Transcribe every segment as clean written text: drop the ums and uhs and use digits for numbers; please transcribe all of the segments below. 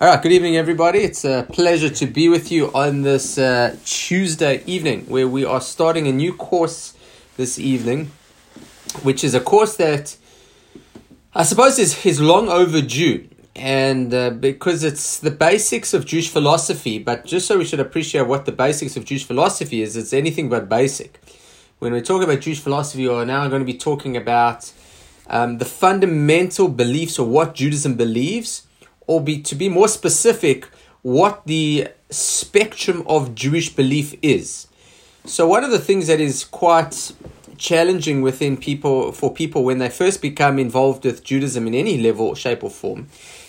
All right, good evening, everybody. It's a pleasure to be with you on this Tuesday evening, where we are starting a new course this evening, which is a course that I suppose is long overdue, and because it's the basics of Jewish philosophy. But just so we should appreciate what the basics of Jewish philosophy is, it's anything but basic. When we're talking about Jewish philosophy, we're now going to be talking about the fundamental beliefs, or what Judaism believes, or to be more specific, what the spectrum of Jewish belief is. So one of the things that is quite challenging for people when they first become involved with Judaism in any level, shape, or form,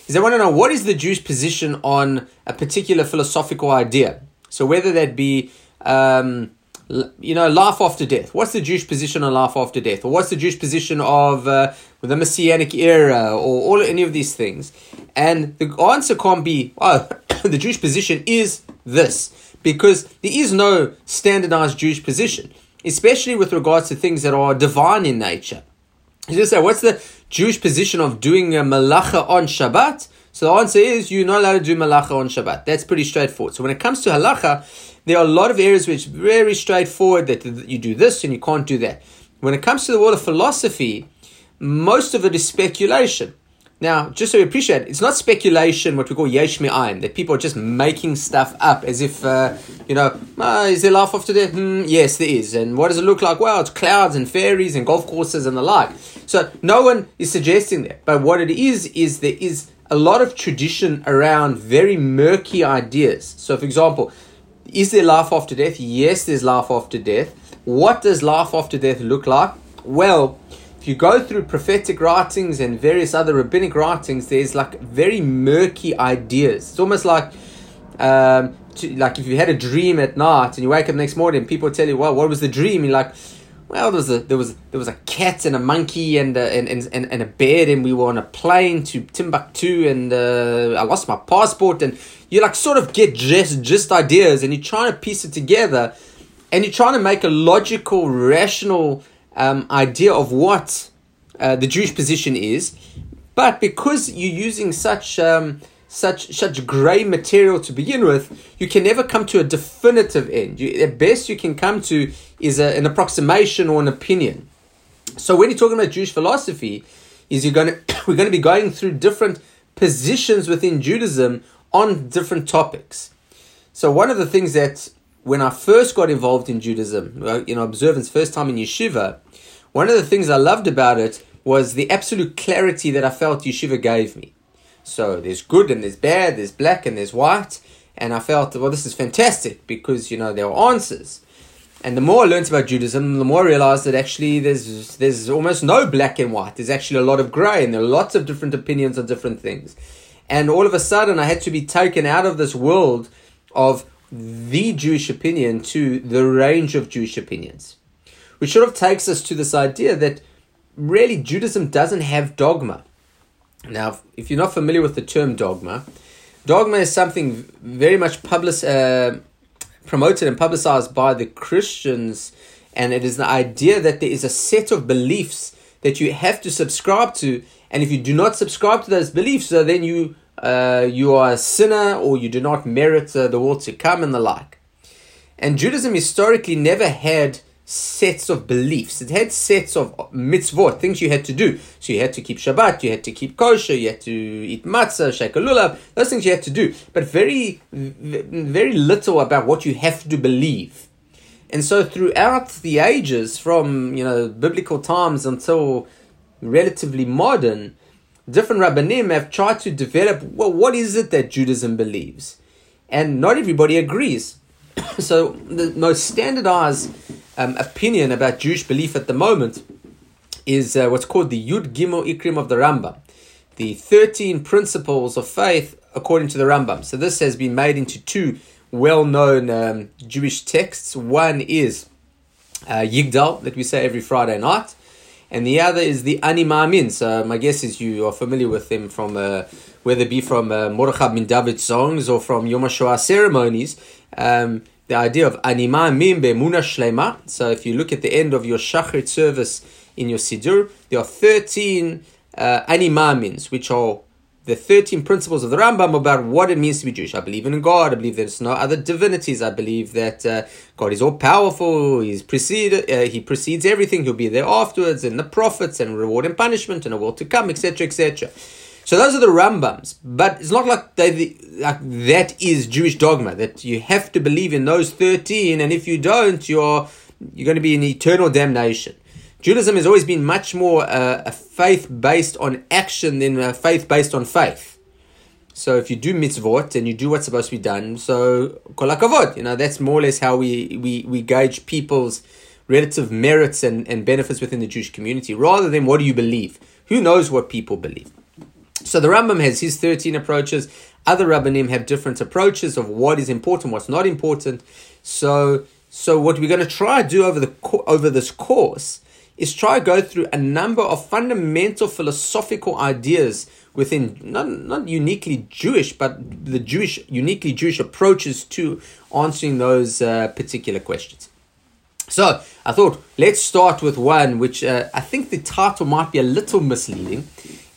is they want to know what is the Jewish position on a particular philosophical idea. So whether that be, life after death. What's the Jewish position on life after death? Or what's the Jewish position of the Messianic era, or any of these things? And the answer can't be, the Jewish position is this, because there is no standardized Jewish position, especially with regards to things that are divine in nature. You just say, what's the Jewish position of doing a melacha on Shabbat? So the answer is, you're not allowed to do melacha on Shabbat. That's pretty straightforward. So when it comes to halacha, there are a lot of areas which are very straightforward, that you do this and you can't do that. When it comes to the world of philosophy, most of it is speculation. Now, just so you appreciate, it's not speculation, what we call yesh me'ayin, that people are just making stuff up as if, is there life after death? Yes, there is. And what does it look like? Well, it's clouds and fairies and golf courses and the like. So no one is suggesting that. But what it is there is a lot of tradition around very murky ideas. So, for example, is there life after death? Yes, there's life after death. What does life after death look like? Well, if you go through prophetic writings and various other rabbinic writings, there's like very murky ideas. It's almost like like if you had a dream at night and you wake up the next morning, people tell you, well, what was the dream? You're like, well, there was a cat and a monkey and a bear, and we were on a plane to Timbuktu, and I lost my passport. And you like sort of get just ideas, and you're trying to piece it together, and you're trying to make a logical, rational idea of what the Jewish position is. But because you're using such grey material to begin with, you can never come to a definitive end. At best, you can come to is an approximation or an opinion. So when you're talking about Jewish philosophy, we're going to be going through different positions within Judaism on different topics. So one of the things that when I first got involved in Judaism, observance, first time in yeshiva, one of the things I loved about it was the absolute clarity that I felt yeshiva gave me. So there's good and there's bad, there's black and there's white, and I felt, well, this is fantastic, because, there are answers. And the more I learned about Judaism, the more I realized that actually there's almost no black and white. There's actually a lot of gray, and there are lots of different opinions on different things. And all of a sudden, I had to be taken out of this world of the Jewish opinion to the range of Jewish opinions, which sort of takes us to this idea that really Judaism doesn't have dogma. Now, if you're not familiar with the term dogma is something very much promoted and publicized by the Christians, and it is the idea that there is a set of beliefs that you have to subscribe to, and if you do not subscribe to those beliefs, so then you are a sinner, or you do not merit the world to come and the like. And Judaism historically never had sets of beliefs. It had sets of mitzvot, things you had to do. So you had to keep Shabbat, you had to keep kosher, you had to eat matzah, shake a lulav, those things you had to do. But very, very little about what you have to believe. And so throughout the ages, from biblical times until relatively modern, different rabbanim have tried to develop, well, what is it that Judaism believes? And not everybody agrees. So the most standardized opinion about Jewish belief at the moment is what's called the Yud Gimel Ikrim of the Rambam, the 13 principles of faith according to the Rambam. So this has been made into two well-known Jewish texts. One is Yigdal, that we say every Friday night, and the other is the Anima Amin. So my guess is you are familiar with them from, whether it be from Mordechai bin David songs or from Yom HaShoah ceremonies, the idea of Anima Amin be'emuna shlema. So if you look at the end of your shachrit service in your sidur, there are 13 Anima Amins, which are the 13 principles of the Rambam about what it means to be Jewish. I believe in God. I believe there's no other divinities. I believe that God is all powerful. He precedes everything. He'll be there afterwards, and the prophets, and reward and punishment, and a world to come, etc., etc. So those are the Rambams, but it's not like that is Jewish dogma, that you have to believe in those 13, and if you don't, you're going to be in eternal damnation. Judaism has always been much more a faith based on action than a faith based on faith. So if you do mitzvot and you do what's supposed to be done, so kol hakavod, that's more or less how we gauge people's relative merits and benefits within the Jewish community, rather than what do you believe. Who knows what people believe? So the Rambam has his 13 approaches. Other Rabbanim have different approaches of what is important, what's not important. So what we're going to try to do over this course is try to go through a number of fundamental philosophical ideas within, not uniquely Jewish, but the uniquely Jewish approaches to answering those particular questions. So I thought, let's start with one which I think the title might be a little misleading.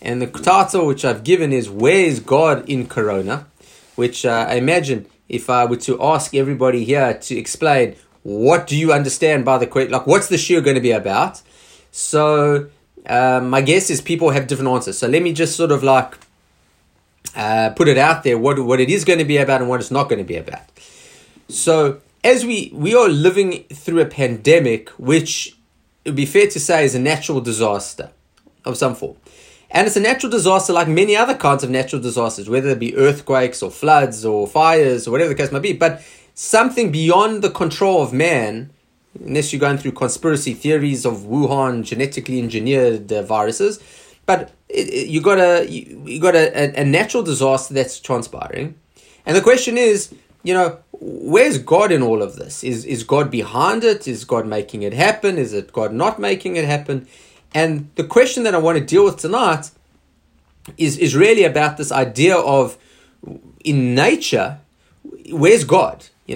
And the title which I've given is, Where is God in Corona? Which I imagine if I were to ask everybody here to explain, what do you understand by the question? Like, what's the shiur going to be about? So my guess is people have different answers. So let me just sort of put it out there, what it is going to be about and what it's not going to be about. So as we are living through a pandemic, which it would be fair to say is a natural disaster of some form. And it's a natural disaster like many other kinds of natural disasters, whether it be earthquakes or floods or fires or whatever the case might be. But something beyond the control of man, unless you're going through conspiracy theories of Wuhan genetically engineered viruses. But you got a natural disaster that's transpiring. And the question is, where's God in all of this? Is God behind it? Is God making it happen? Is it God not making it happen? And the question that I want to deal with tonight is really about this idea of, in nature, where's God? We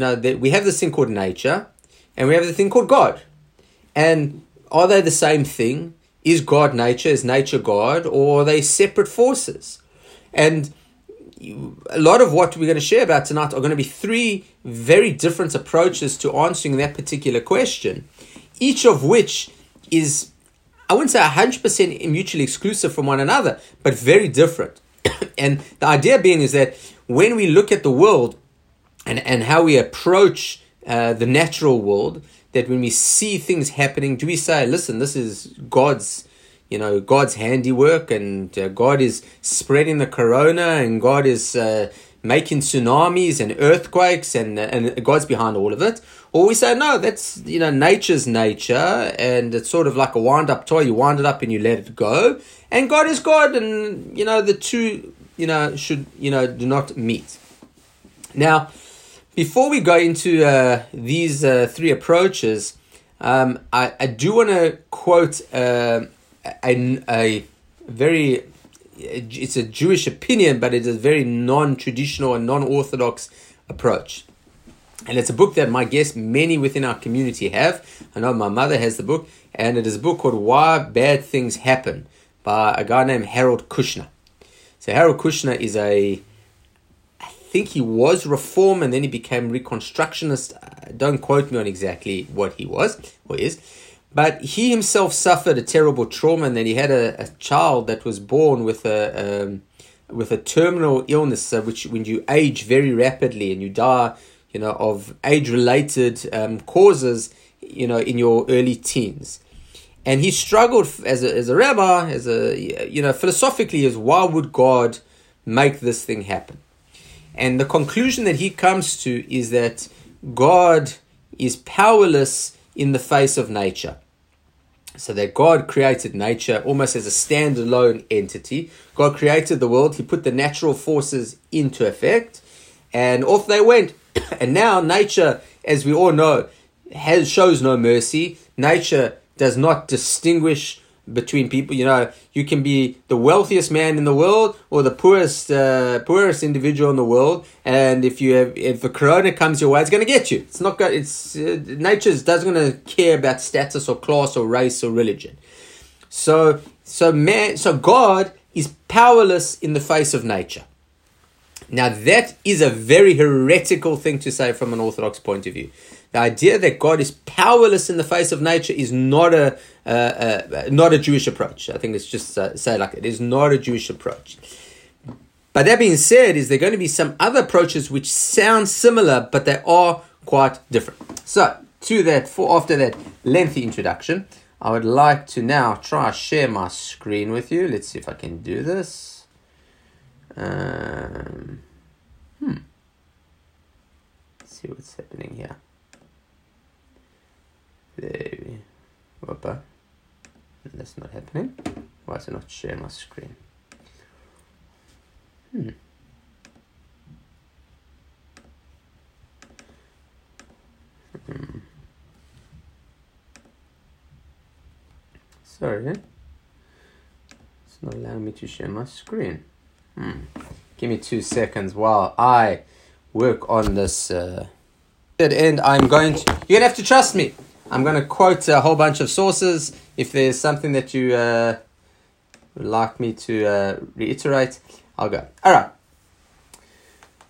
have this thing called nature, and we have the thing called God. And are they the same thing? Is God nature? Is nature God? Or are they separate forces? And a lot of what we're going to share about tonight are going to be three very different approaches to answering that particular question, each of which is, I wouldn't say 100% mutually exclusive from one another, but very different. And the idea being is that when we look at the world and how we approach the natural world, that when we see things happening, do we say, listen, this is God's handiwork, and God is spreading the corona, and God is making tsunamis and earthquakes, and God's behind all of it? Or we say, no, that's, nature's nature, and it's sort of like a wind-up toy. You wind it up and you let it go, and God is God, and, the two, should, do not meet. Now, before we go into these three approaches, I do want to quote a very... it's a Jewish opinion, but it's a very non-traditional and non-orthodox approach. And it's a book that my guess many within our community have. I know my mother has the book, and it is a book called Why Bad Things Happen by a guy named Harold Kushner. So Harold Kushner is I think he was Reform, and then he became Reconstructionist. Don't quote me on exactly what he was or is. But he himself suffered a terrible trauma, and then he had a child that was born with a terminal illness, which when you age very rapidly and you die, of age-related causes, in your early teens. And he struggled as a rabbi, philosophically, as why would God make this thing happen? And the conclusion that he comes to is that God is powerless in the face of nature. So that God created nature almost as a standalone entity. God created the world. He put the natural forces into effect, and off they went. And now nature, as we all know, shows no mercy. Nature does not distinguish between people. You can be the wealthiest man in the world or the poorest individual in the world, and if the corona comes your way, it's going to get you. It's not going. Nature doesn't going to care about status or class or race or religion. So God is powerless in the face of nature. Now, that is a very heretical thing to say from an Orthodox point of view. The idea that God is powerless in the face of nature is not a Jewish approach. I think it's just say it like it is not a Jewish approach. But that being said, is there going to be some other approaches which sound similar, but they are quite different. So, after that lengthy introduction, I would like to now try to share my screen with you. Let's see if I can do this. Let's see what's happening here. There we go. That's not happening. Why is it not sharing my screen? Sorry. It's not allowing me to share my screen. Give me 2 seconds while I work on this. And you're going to have to trust me. I'm going to quote a whole bunch of sources. If there's something that you would like me to reiterate, I'll go. All right.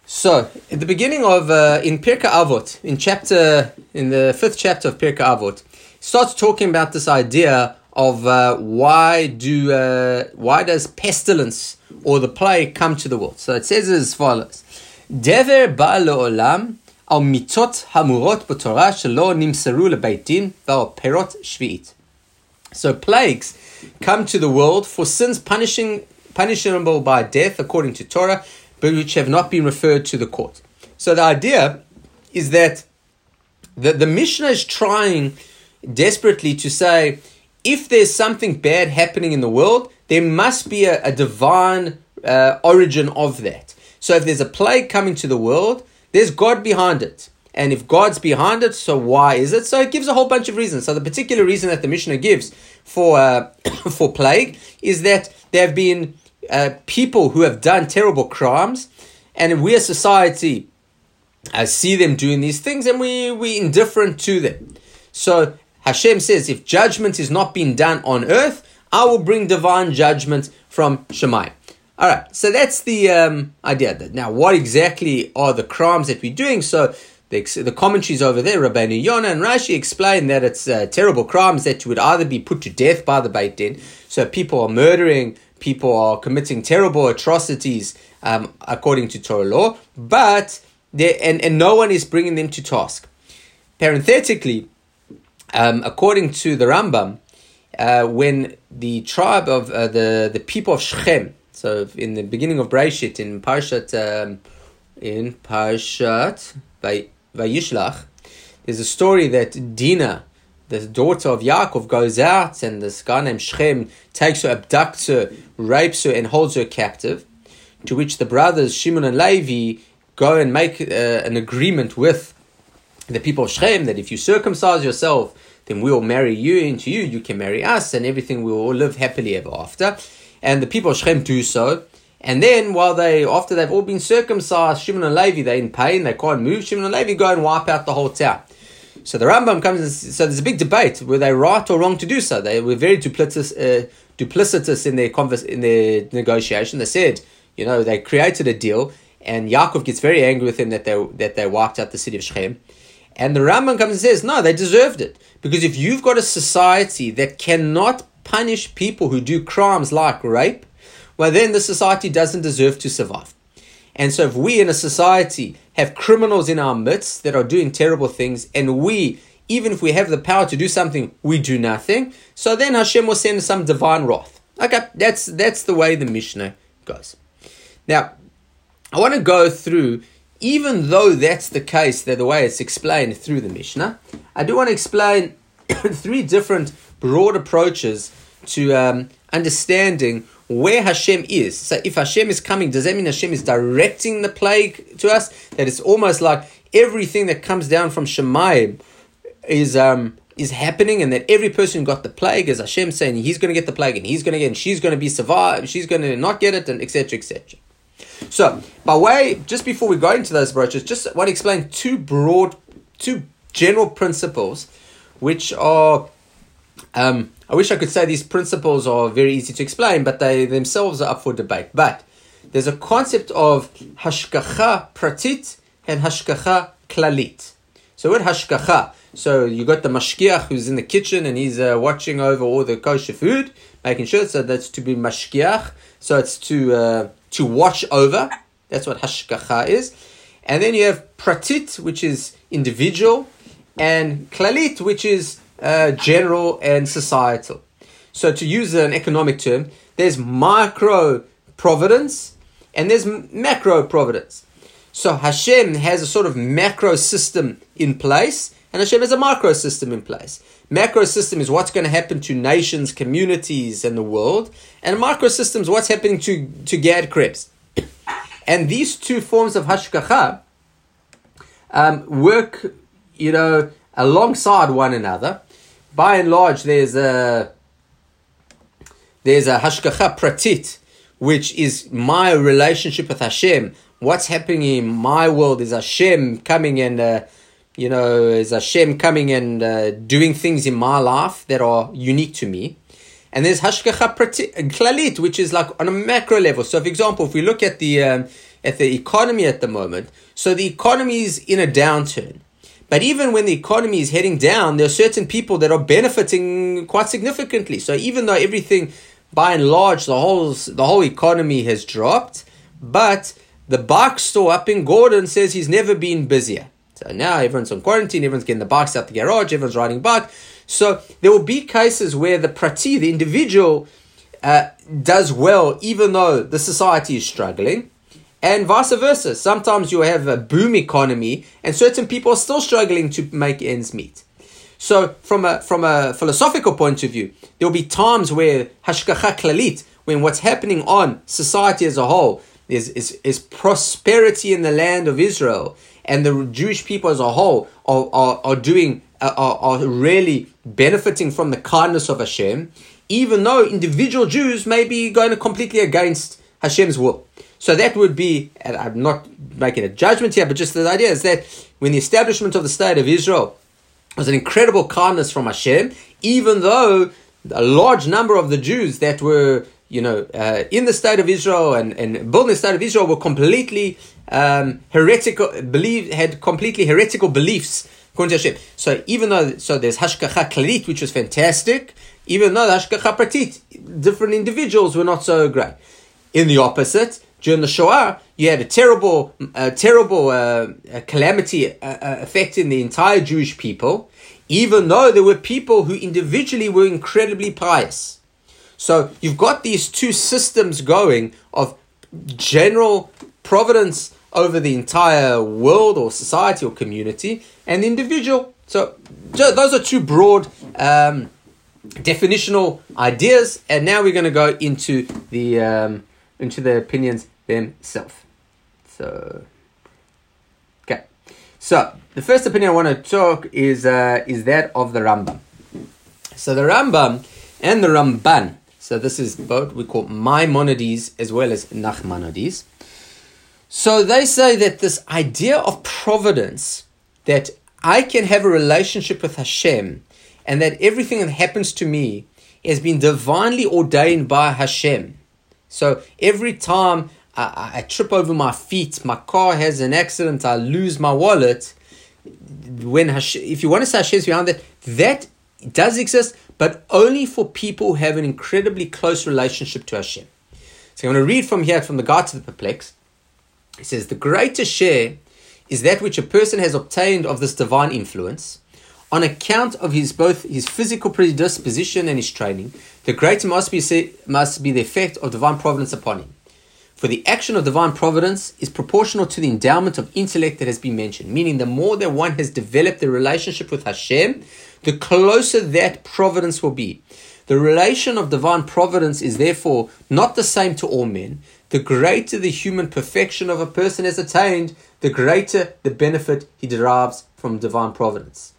So, at the beginning of, in Pirke Avot, in the 5th chapter of Pirke Avot, starts talking about this idea of why does pestilence or the plague come to the world. So it says as follows: Dever ba leolam al mitot hamurot b'torah shelo nimseru lebeit din va'al perot shvi'it. So plagues come to the world for sins punishable by death according to Torah, but which have not been referred to the court. So the idea is that the Mishnah is trying desperately to say, if there's something bad happening in the world, there must be a divine origin of that. So if there's a plague coming to the world, there's God behind it. And if God's behind it, so why is it? So it gives a whole bunch of reasons. So the particular reason that the Mishnah gives for plague is that there have been people who have done terrible crimes, and we as society see them doing these things, and we're indifferent to them. So Hashem says, if judgment is not being done on earth, I will bring divine judgment from Shemayim. All right, so that's the idea. Now, what exactly are the crimes that we're doing? So the commentaries over there, Rabbeinu Yonah and Rashi, explain that it's terrible crimes that would either be put to death by the Beit Din. So people are murdering, people are committing terrible atrocities according to Torah law, but and no one is bringing them to task. Parenthetically, according to the Rambam, when the tribe of the people of Shechem, so in the beginning of Bereshit, in Parshat Vayishlach, there's a story that Dinah, the daughter of Yaakov, goes out, and this guy named Shechem takes her, abducts her, rapes her, and holds her captive, to which the brothers Shimon and Levi go and make an agreement with the people of Shechem that if you circumcise yourself, then we'll marry you into you, you can marry us, and everything, we'll all live happily ever after. And the people of Shechem do so. And then, after they've all been circumcised, Shimon and Levi, they're in pain, they can't move. Shimon and Levi go and wipe out the whole town. So the Rambam comes, so there's a big debate, were they right or wrong to do so? They were very duplicitous in their negotiation. They said, they created a deal, and Yaakov gets very angry with him that they wiped out the city of Shechem. And the Ramban comes and says, no, they deserved it. Because if you've got a society that cannot punish people who do crimes like rape, well, then the society doesn't deserve to survive. And so if we in a society have criminals in our midst that are doing terrible things, and we, even if we have the power to do something, we do nothing, so then Hashem will send some divine wrath. Okay, that's the way the Mishnah goes. Now, I want to go through, even though that's the case, that the way it's explained through the Mishnah, I do want to explain 3 different broad approaches to understanding where Hashem is. So if Hashem is coming, does that mean Hashem is directing the plague to us? That it's almost like everything that comes down from Shemayim is happening, and that every person who got the plague is Hashem saying he's going to get the plague, and he's going to get, and she's going to be survived, she's going to not get it, and etc., etc. So, just before we go into those approaches, just want to explain two general principles, which are I wish I could say these principles are very easy to explain, but they themselves are up for debate. But there's a concept of Hashkacha Pratit and Hashkacha Klalit. So what Hashkacha? So you got the Mashgiach who's in the kitchen and he's watching over all the kosher food, making sure. So that's to be Mashgiach. So it's to watch over. That's what Hashkacha is. And then you have Pratit, which is individual, and Klalit, which is general and societal. So to use an economic term, there's micro providence and there's macro providence. So Hashem has a sort of macro system in place, and Hashem has a micro system in place. Macro system is what's going to happen to nations, communities, and the world, and micro system is what's happening to Gad Krebs. And these two forms of Hashkacha work, alongside one another. By and large, there's a Hashkacha Pratit, which is my relationship with Hashem. What's happening in my world is Hashem coming and, doing things in my life that are unique to me. And there's Hashkacha Klalit, which is like on a macro level. So, for example, if we look at the economy at the moment, so the economy is in a downturn. But even when the economy is heading down, there are certain people that are benefiting quite significantly. So even though everything, by and large, the whole economy has dropped, but the bike store up in Gordon says he's never been busier. So now everyone's on quarantine, everyone's getting the bikes out the garage, everyone's riding bike. So there will be cases where the prati, the individual, does well even though the society is struggling. And vice versa. Sometimes you have a boom economy and certain people are still struggling to make ends meet. So from a philosophical point of view, there will be times where Hashkacha Klalit, when what's happening on society as a whole is prosperity in the land of Israel, and the Jewish people as a whole are really benefiting from the kindness of Hashem, even though individual Jews may be going completely against Hashem's will. So that would be, and I'm not making a judgment here, but just the idea is that when the establishment of the State of Israel was an incredible kindness from Hashem, even though a large number of the Jews that were, in the State of Israel and building the State of Israel were completely heretical beliefs according to Hashem. So even though, there's Hashkacha Klalit, which was fantastic, even though the Hashkacha Pratit, different individuals were not so great. In the opposite, during the Shoah, you had a terrible calamity affecting the entire Jewish people, even though there were people who individually were incredibly pious. So you've got these two systems going of general providence over the entire world or society or community and the individual. So those are two broad definitional ideas. And now we're going to go into the opinions themselves. So, okay. So, the first opinion I want to talk is that of the Rambam. So, the Rambam and the Ramban. So, this is both we call Maimonides as well as Nachmanides. So, they say that this idea of providence, that I can have a relationship with Hashem and that everything that happens to me has been divinely ordained by Hashem. So every time I trip over my feet, my car has an accident, I lose my wallet. If you want to say Hashem's behind that does exist, but only for people who have an incredibly close relationship to Hashem. So I'm going to read from here, from the Guide to the Perplexed. It says, the greatest share is that which a person has obtained of this divine influence. On account of both his physical predisposition and his training, the greater must be the effect of divine providence upon him. For the action of divine providence is proportional to the endowment of intellect that has been mentioned, meaning the more that one has developed the relationship with Hashem, the closer that providence will be. The relation of divine providence is therefore not the same to all men. The greater the human perfection of a person has attained, the greater the benefit he derives from divine providence.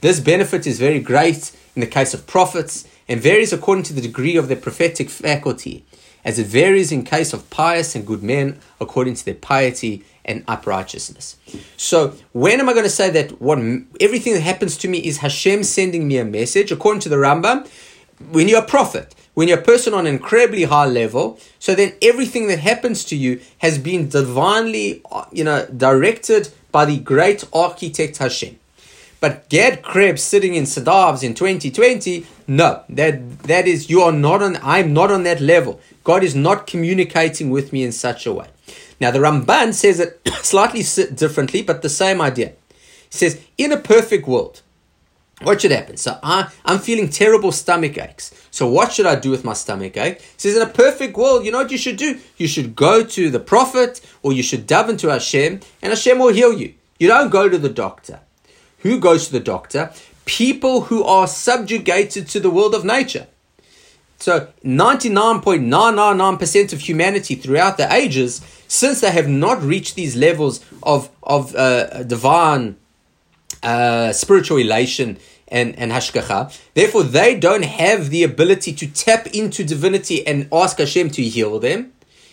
This benefit is very great in the case of prophets and varies according to the degree of their prophetic faculty. as it varies in case of pious and good men according to their piety and uprightness. So when am I going to say that everything that happens to me is Hashem sending me a message? According to the Rambam, when you're a prophet, when you're a person on an incredibly high level, so then everything that happens to you has been divinely, directed by the great architect Hashem. But Gad Krebs sitting in Sadavs in 2020, no, that is, I'm not on that level. God is not communicating with me in such a way. Now, the Ramban says it slightly differently, but the same idea. He says, in a perfect world, what should happen? So I'm feeling terrible stomach aches. So what should I do with my stomach ache? He says, in a perfect world, you know what you should do? You should go to the prophet, or you should dive into Hashem, and Hashem will heal you. You don't go to the doctor. Who goes to the doctor? People who are subjugated to the world of nature. So 99.999% of humanity throughout the ages, since they have not reached these levels of divine spiritual elation and hashkacha, therefore they don't have the ability to tap into divinity and ask Hashem to heal them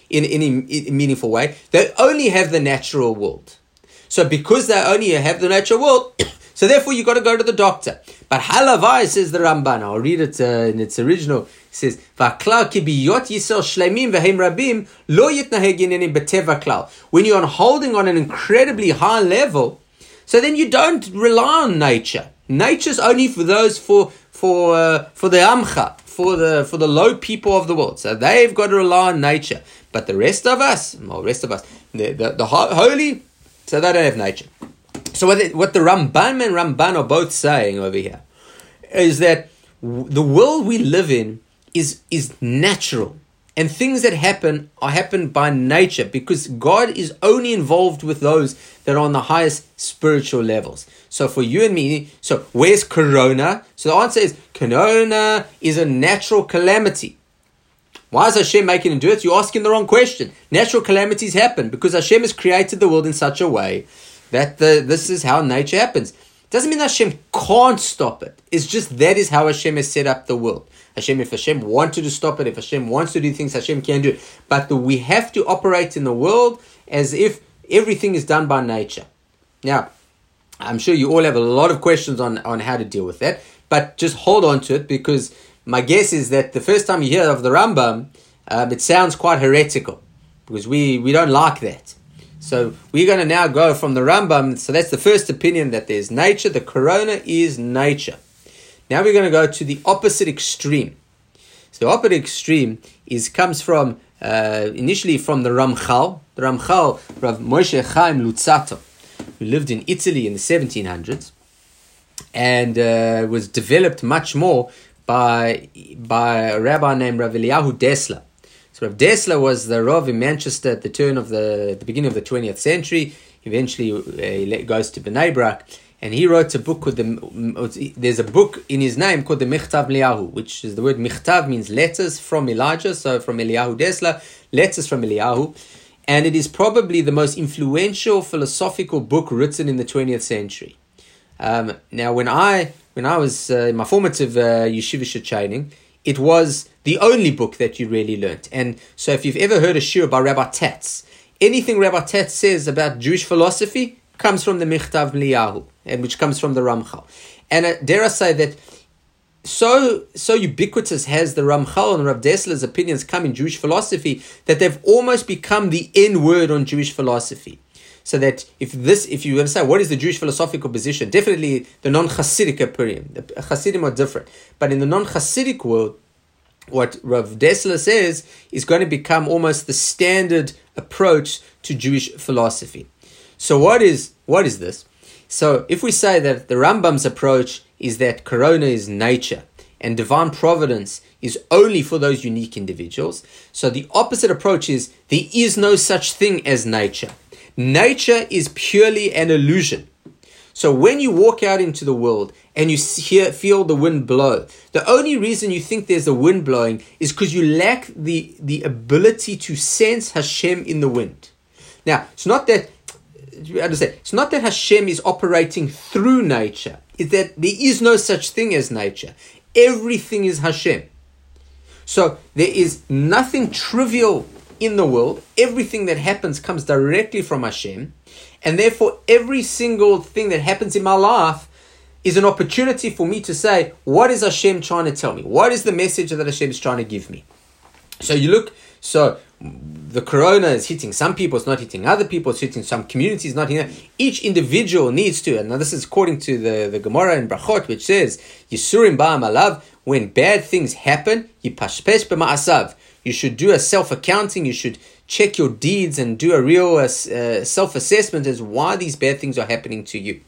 in a meaningful way. They only have the natural world. So because they only have the natural world, so therefore you got to go to the doctor. But halavai, says the Ramban, I'll read it in its original. It says, when you're holding on an incredibly high level, so then you don't rely on nature. Nature's only for those for the amcha, for the low people of the world. So they've got to rely on nature. But the holy, so they don't have nature. So what the Ramban and Ramban are both saying over here is that the world we live in is natural. And things that happen are happened by nature, because God is only involved with those that are on the highest spiritual levels. So for you and me, so where's Corona? So the answer is, Corona is a natural calamity. Why is Hashem making him do it? You're asking the wrong question. Natural calamities happen because Hashem has created the world in such a way that this is how nature happens. It doesn't mean Hashem can't stop it. It's just that is how Hashem has set up the world. If Hashem wanted to stop it, if Hashem wants to do things, Hashem can do it. But we have to operate in the world as if everything is done by nature. Now, I'm sure you all have a lot of questions on how to deal with that, but just hold on to it, because my guess is that the first time you hear of the Rambam, it sounds quite heretical, because we don't like that. So we're going to now go from the Rambam. So that's the first opinion, that there's nature. The Corona is nature. Now we're going to go to the opposite extreme. So the opposite extreme comes from, initially from the Ramchal. The Ramchal, Rav Moshe Chaim Luzzatto, who lived in Italy in the 1700s, and was developed much more by a rabbi named Rav Eliyahu Dessler. So Rav Dessler was the Rav in Manchester at the turn of the beginning of the 20th century. Eventually he goes to Bnei Brak, and he wrote a book there's a book in his name called the Mikhtav Eliyahu, which is the word Mikhtav means letters from Elijah, so from Eliyahu Dessler, letters from Eliyahu. And it is probably the most influential philosophical book written in the 20th century. Now when I was in my formative yeshivish training, it was the only book that you really learnt. And so if you've ever heard a shiur by Rabbi Tetz, anything Rabbi Tetz says about Jewish philosophy comes from the Mikhtav Eliyahu, and which comes from the Ramchal. And dare I say that so ubiquitous has the Ramchal and Rav Dessler's opinions come in Jewish philosophy that they've almost become the N-word on Jewish philosophy. So that if you want to say, what is the Jewish philosophical position? Definitely the non-Hasidic opinion. The Hasidim are different. But in the non-Hasidic world, what Rav Dessler says is going to become almost the standard approach to Jewish philosophy. So what is this? So if we say that the Rambam's approach is that Corona is nature and divine providence is only for those unique individuals, so the opposite approach is there is no such thing as nature. Nature is purely an illusion. So when you walk out into the world and you feel the wind blow, the only reason you think there's a wind blowing is because you lack the ability to sense Hashem in the wind. Now, it's not that Hashem is operating through nature. It's that there is no such thing as nature. Everything is Hashem. So there is nothing trivial in the world. Everything that happens comes directly from Hashem. And therefore, every single thing that happens in my life is an opportunity for me to say, what is Hashem trying to tell me? What is the message that Hashem is trying to give me? So you look, so the corona is hitting some people, it's not hitting other people, it's hitting some communities, not hitting. Each individual needs to, and now this is according to the Gemara in Brachot, which says, Yisurim ba'amalav, when bad things happen, yipashpesh b'ma'asav. You should do a self-accounting, you should check your deeds and do a real self-assessment as why these bad things are happening to you.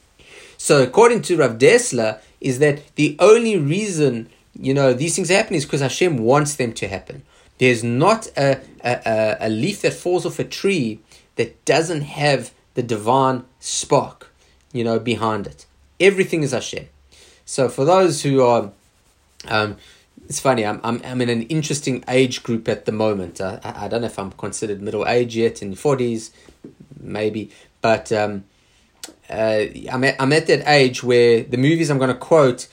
So according to Rav Dessler, is that the only reason, you know, these things happen is because Hashem wants them to happen. There's not a leaf that falls off a tree that doesn't have the divine spark, you know, behind it. Everything is Hashem. So for those who are, it's funny, I'm in an interesting age group at the moment. I don't know if I'm considered middle age yet, in the 40s, maybe, but I'm at that age where the movies I'm going to quote,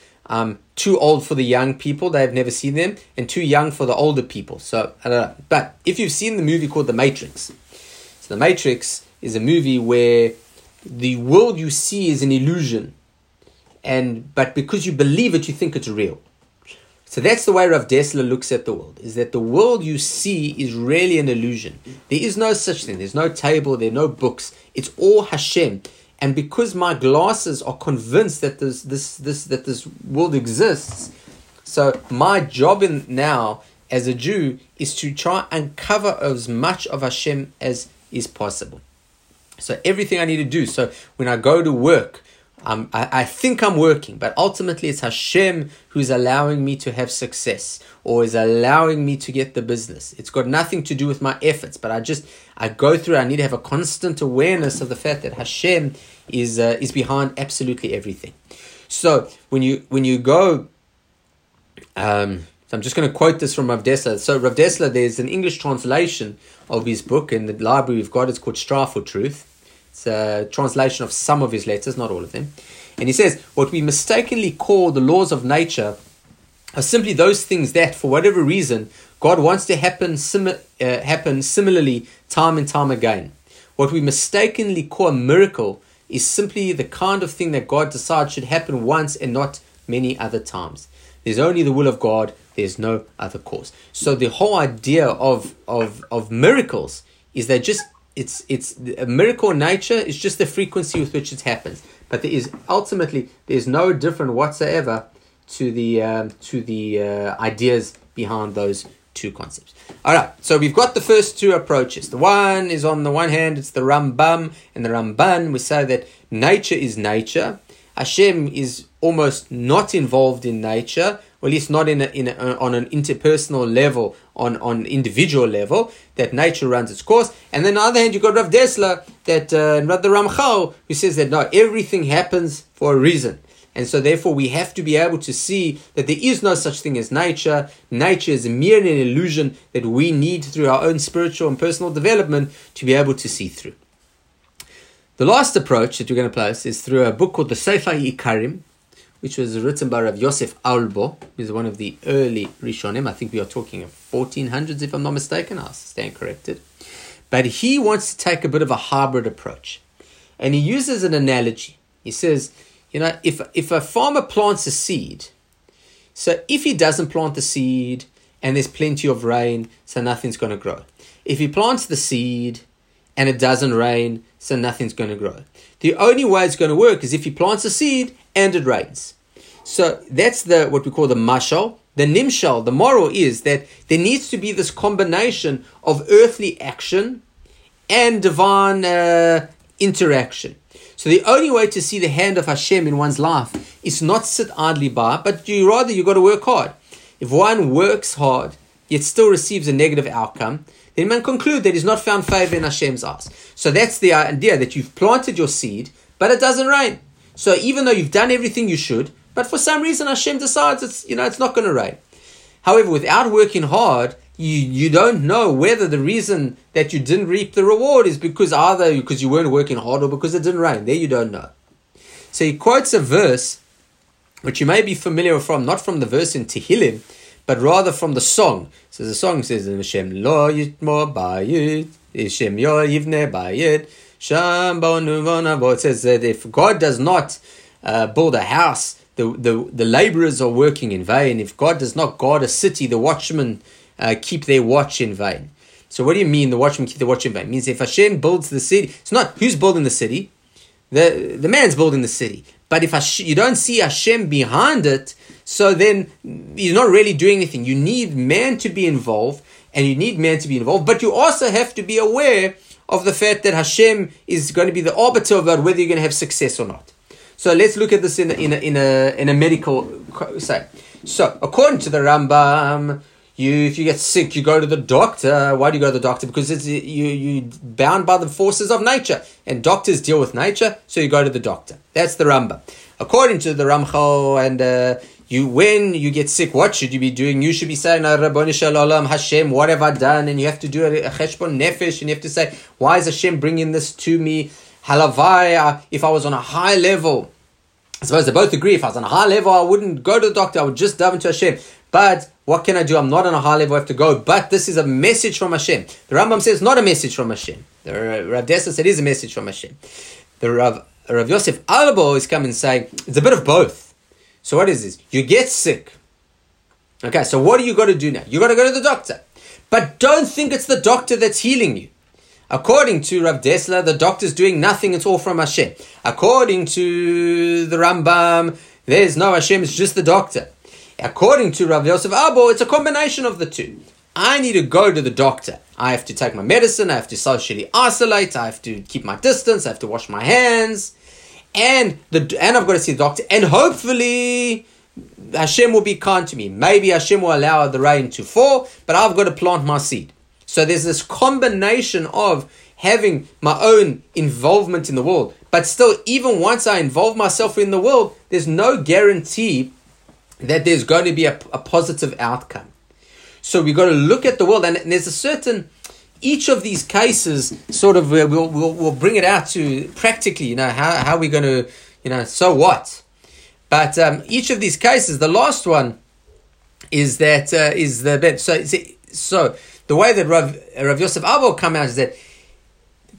too old for the young people, they've never seen them, and too young for the older people. So, I don't know. But if you've seen the movie called The Matrix, so The Matrix is a movie where the world you see is an illusion, but because you believe it, you think it's real. So that's the way Rav Dessler looks at the world, is that the world you see is really an illusion. There is no such thing. There's no table, there are no books. It's all Hashem. And because my glasses are convinced that this world exists, so my job now as a Jew is to try and cover as much of Hashem as is possible. So everything I need to do. So when I go to work, I think I'm working, but ultimately it's Hashem who's allowing me to have success or is allowing me to get the business. It's got nothing to do with my efforts, but I go through. I need to have a constant awareness of the fact that Hashem is behind absolutely everything. So when you go, so I'm just going to quote this from Rav Dessler. So Rav Dessler, there's an English translation of his book in the library we've got. It's called Strive for Truth. It's a translation of some of his letters, not all of them. And he says, what we mistakenly call the laws of nature are simply those things that, for whatever reason, God wants to happen similarly time and time again. What we mistakenly call a miracle is simply the kind of thing that God decides should happen once and not many other times. There's only the will of God. There's no other cause. So the whole idea of miracles is that just It's a miracle in nature is just the frequency with which it happens, but there's no difference whatsoever to the ideas behind those two concepts. All right, so we've got the first two approaches. The one is, on the one hand, it's the Rambam and the Ramban. We say that nature is nature. Hashem is almost not involved in nature, or at least not on an interpersonal level, on individual level, that nature runs its course. And then on the other hand, you've got Rav Dessler, the Ramchal, who says that no, everything happens for a reason. And so therefore we have to be able to see that there is no such thing as nature. Nature is merely an illusion that we need, through our own spiritual and personal development, to be able to see through. The last approach that we're going to place is through a book called the Sefer Ikrim, which was written by Rav Yosef Albo, who's one of the early Rishonim. I think we are talking of 1400s, if I'm not mistaken. I'll stand corrected. But he wants to take a bit of a hybrid approach. And he uses an analogy. He says, you know, if a farmer plants a seed, so if he doesn't plant the seed and there's plenty of rain, so nothing's going to grow. If he plants the seed and it doesn't rain, so nothing's going to grow. The only way it's going to work is if he plants a seed and it rains. So that's what we call the mashal, the nimshal. The moral is that there needs to be this combination of earthly action and divine interaction. So the only way to see the hand of Hashem in one's life is not sit idly by, but you've got to work hard. If one works hard, yet still receives a negative outcome, then man conclude that he's not found favor in Hashem's eyes. So that's the idea, that you've planted your seed, but it doesn't rain. So even though you've done everything you should, but for some reason Hashem decides it's not going to rain. However, without working hard, you don't know whether the reason that you didn't reap the reward is because you weren't working hard or because it didn't rain. There you don't know. So he quotes a verse, which you may be familiar from, not from the verse in Tehillim, but rather from the song. So the song says, Hashem lo yitmo bayit, Hashem yo yivne bayit, Sham bonu vonavo. It says that if God does not build a house, the laborers are working in vain. If God does not guard a city, the watchmen keep their watch in vain. So what do you mean the watchmen keep their watch in vain? It means if Hashem builds the city, it's not who's building the city, the man's building the city. But if you don't see Hashem behind it, so then he's not really doing anything. You need man to be involved, but you also have to be aware of the fact that Hashem is going to be the arbiter about whether you're going to have success or not. So let's look at this in a medical say. So according to the Rambam, if you get sick, you go to the doctor. Why do you go to the doctor? Because it's you're bound by the forces of nature, and doctors deal with nature, so you go to the doctor. That's the Rambam. According to the Ramchal, and when you get sick, what should you be doing? You should be saying, Rabboni Shalom, Hashem, what have I done? And you have to do a cheshbon nefesh, and you have to say, why is Hashem bringing this to me? Halavai, if I was on a high level, I suppose they both agree, if I was on a high level, I wouldn't go to the doctor, I would just dive into Hashem. But what can I do? I'm not on a high level, I have to go. But this is a message from Hashem. The Rambam says it's not a message from Hashem. The Rav Dessler said it is a message from Hashem. The Rav Yosef Albo is coming and saying it's a bit of both. So what is this? You get sick. Okay, so what do you got to do now? You got to go to the doctor. But don't think it's the doctor that's healing you. According to Rav Dessler, the doctor's doing nothing, it's all from Hashem. According to the Rambam, there's no Hashem, it's just the doctor. According to Rav Yosef Albo, it's a combination of the two. I need to go to the doctor. I have to take my medicine, I have to socially isolate, I have to keep my distance, I have to wash my hands, and I've got to see the doctor, and hopefully Hashem will be kind to me. Maybe Hashem will allow the rain to fall, but I've got to plant my seed. So there's this combination of having my own involvement in the world, but still, even once I involve myself in the world, there's no guarantee that there's going to be a positive outcome. So we've got to look at the world, and there's a certain, each of these cases sort of, we'll bring it out to practically, how are we going to, so what? But each of these cases, the last one is that, is the best. So the way that Rav Yosef Albo come out is that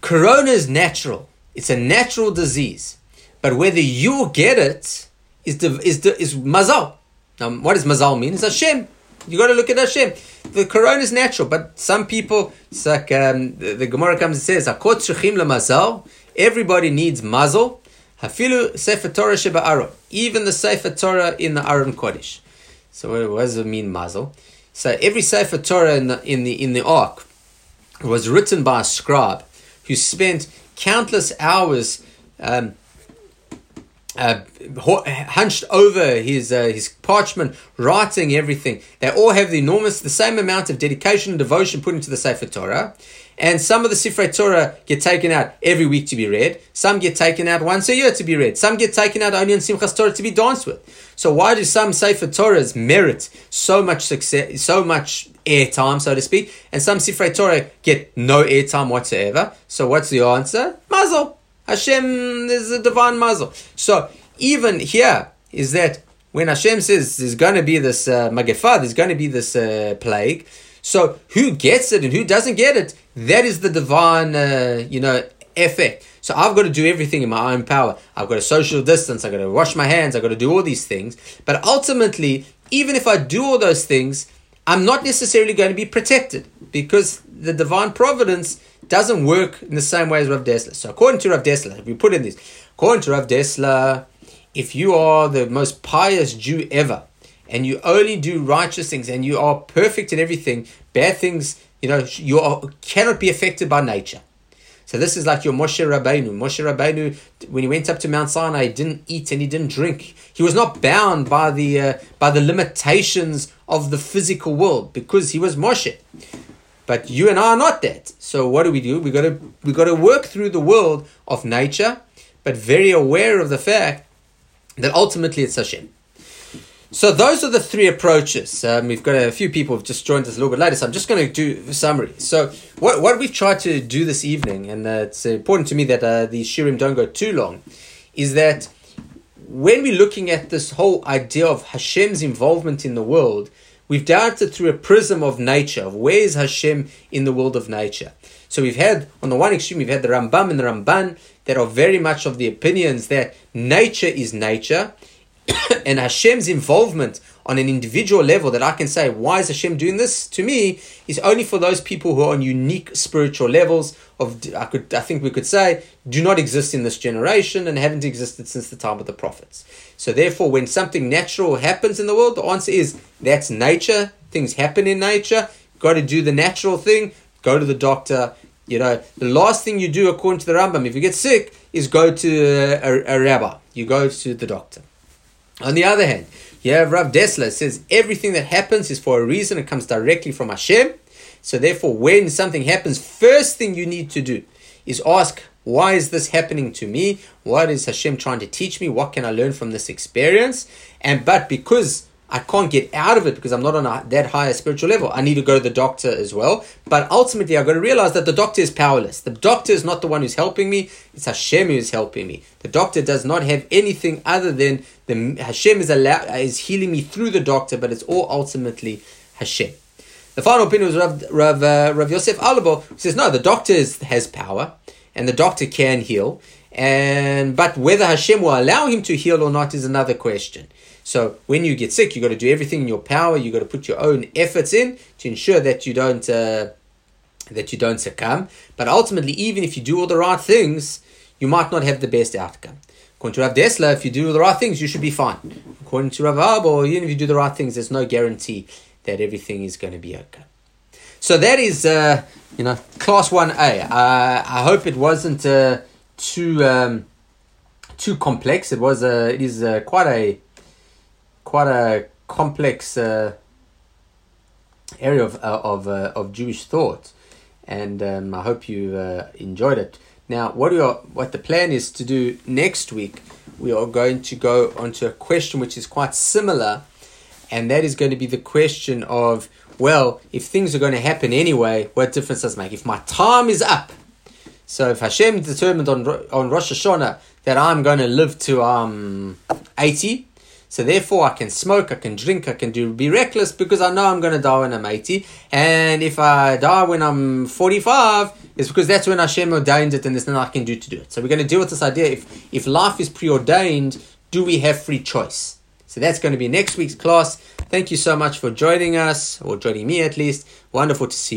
corona is natural. It's a natural disease. But whether you get it is mazal. Now, what does mazal mean? It's Hashem. You got to look at Hashem. The corona is natural, but some people, it's like the Gemara comes and says, "Hakot shechim lemazal." Everybody needs mazal. Hafilu Sefer Torah sheba'aron. Even the Sefer Torah in the Aron Kodesh. So, what does it mean, mazal? So, every Sefer Torah in the Ark was written by a scribe who spent countless hours hunched over his parchment, writing everything. They all have the same amount of dedication and devotion put into the Sefer Torah. And some of the Sefer Torah get taken out every week to be read. Some get taken out once a year to be read. Some get taken out only in Simchas Torah to be danced with. So why do some Sefer Torahs merit so much success, so much airtime, so to speak, and some Sefer Torah get no airtime whatsoever? So what's the answer? Mazel. Hashem is a divine mazal. So even here is that when Hashem says there's going to be this magefa, there's going to be this plague, so who gets it and who doesn't get it, that is the divine, effect. So I've got to do everything in my own power. I've got to social distance. I've got to wash my hands. I've got to do all these things. But ultimately, even if I do all those things, I'm not necessarily going to be protected because the divine providence doesn't work in the same way as Rav Dessler. So according to Rav Dessler, if we put in this, according to Rav Dessler, if you are the most pious Jew ever and you only do righteous things and you are perfect in everything, bad things, cannot be affected by nature. So this is like your Moshe Rabbeinu. Moshe Rabbeinu, when he went up to Mount Sinai, he didn't eat and he didn't drink. He was not bound by the limitations of the physical world because he was Moshe. But you and I are not that. So what do? We got to work through the world of nature, but very aware of the fact that ultimately it's Hashem. So those are the three approaches. We've got a few people who've just joined us a little bit later, so I'm just going to do a summary. So what we've tried to do this evening, and it's important to me that the shirim don't go too long, is that when we're looking at this whole idea of Hashem's involvement in the world, We've darked it through a prism of nature, of where is Hashem in the world of nature. So we've had, on the one extreme, we've had the Rambam and the Ramban that are very much of the opinions that nature is nature, and Hashem's involvement on an individual level that I can say, why is Hashem doing this to me, is only for those people who are on unique spiritual levels of, I think we could say, do not exist in this generation and haven't existed since the time of the prophets. So therefore, when something natural happens in the world, the answer is, that's nature, things happen in nature, got to do the natural thing, go to the doctor. You know, the last thing you do, according to the Rambam, if you get sick, is go to a rabbi, you go to the doctor. On the other hand, you have Rav Dessler says everything that happens is for a reason. It comes directly from Hashem. So therefore, when something happens, first thing you need to do is ask, why is this happening to me? What is Hashem trying to teach me? What can I learn from this experience? But because I can't get out of it because I'm not on that higher spiritual level, I need to go to the doctor as well. But ultimately, I've got to realize that the doctor is powerless. The doctor is not the one who's helping me. It's Hashem who is helping me. The doctor does not have anything other than Hashem is healing me through the doctor, but it's all ultimately Hashem. The final opinion was Rav Yosef Albo, who says, no, the doctor has power and the doctor can heal. But whether Hashem will allow him to heal or not is another question. So when you get sick, you got to do everything in your power. You got to put your own efforts in to ensure that you don't succumb. But ultimately, even if you do all the right things, you might not have the best outcome. According to Rav Dessler, if you do all the right things, you should be fine. According to Rav Albo, even if you do the right things, there's no guarantee that everything is going to be okay. So that is, class 1A. I hope it wasn't too complex. It is quite a complex area of Jewish thought, and I hope you enjoyed it. Now, what the plan is to do next week? We are going to go onto a question which is quite similar, and that is going to be the question of, well, if things are going to happen anyway, what difference does it make? If my time is up. So if Hashem determined on Rosh Hashanah that I'm going to live to 80, so therefore I can smoke, I can drink, I can be reckless because I know I'm going to die when I'm 80. And if I die when I'm 45, it's because that's when Hashem ordained it and there's nothing I can do to do it. So we're going to deal with this idea, if life is preordained, do we have free choice? So that's going to be next week's class. Thank you so much for joining us, or joining me at least. Wonderful to see you.